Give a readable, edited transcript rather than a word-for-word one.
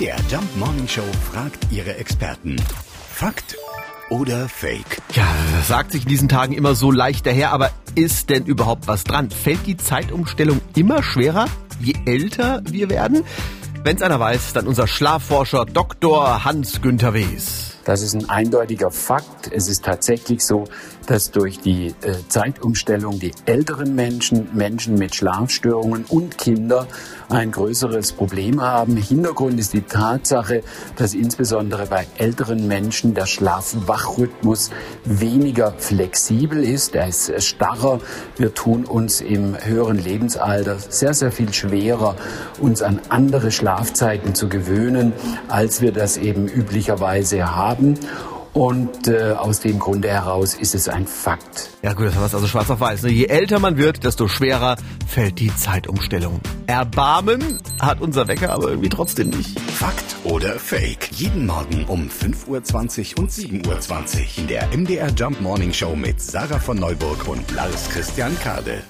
der Jump Morning Show fragt ihre Experten. Fakt oder Fake? Ja, das sagt sich in diesen Tagen immer so leicht daher, aber ist denn überhaupt was dran? Fällt die Zeitumstellung immer schwerer, je älter wir werden? Wenn's einer weiß, dann unser Schlafforscher Dr. Hans-Günther Wes. Das ist ein eindeutiger Fakt. Es ist tatsächlich so, dass durch die Zeitumstellung die älteren Menschen, Menschen mit Schlafstörungen und Kinder ein größeres Problem haben. Hintergrund ist die Tatsache, dass insbesondere bei älteren Menschen der Schlaf-Wach-Rhythmus weniger flexibel ist. Er ist starrer. Wir tun uns im höheren Lebensalter sehr, sehr viel schwerer, uns an andere Schlafzeiten zu gewöhnen, als wir das eben üblicherweise haben. Und aus dem Grunde heraus ist es ein Fakt. Ja gut, das war es also schwarz auf weiß. Ne? Je älter man wird, desto schwerer fällt die Zeitumstellung. Erbarmen hat unser Wecker aber irgendwie trotzdem nicht. Fakt oder Fake? Jeden Morgen um 5.20 Uhr und 7.20 Uhr in der MDR Jump Morning Show mit Sarah von Neuburg und Lars Christian Kade.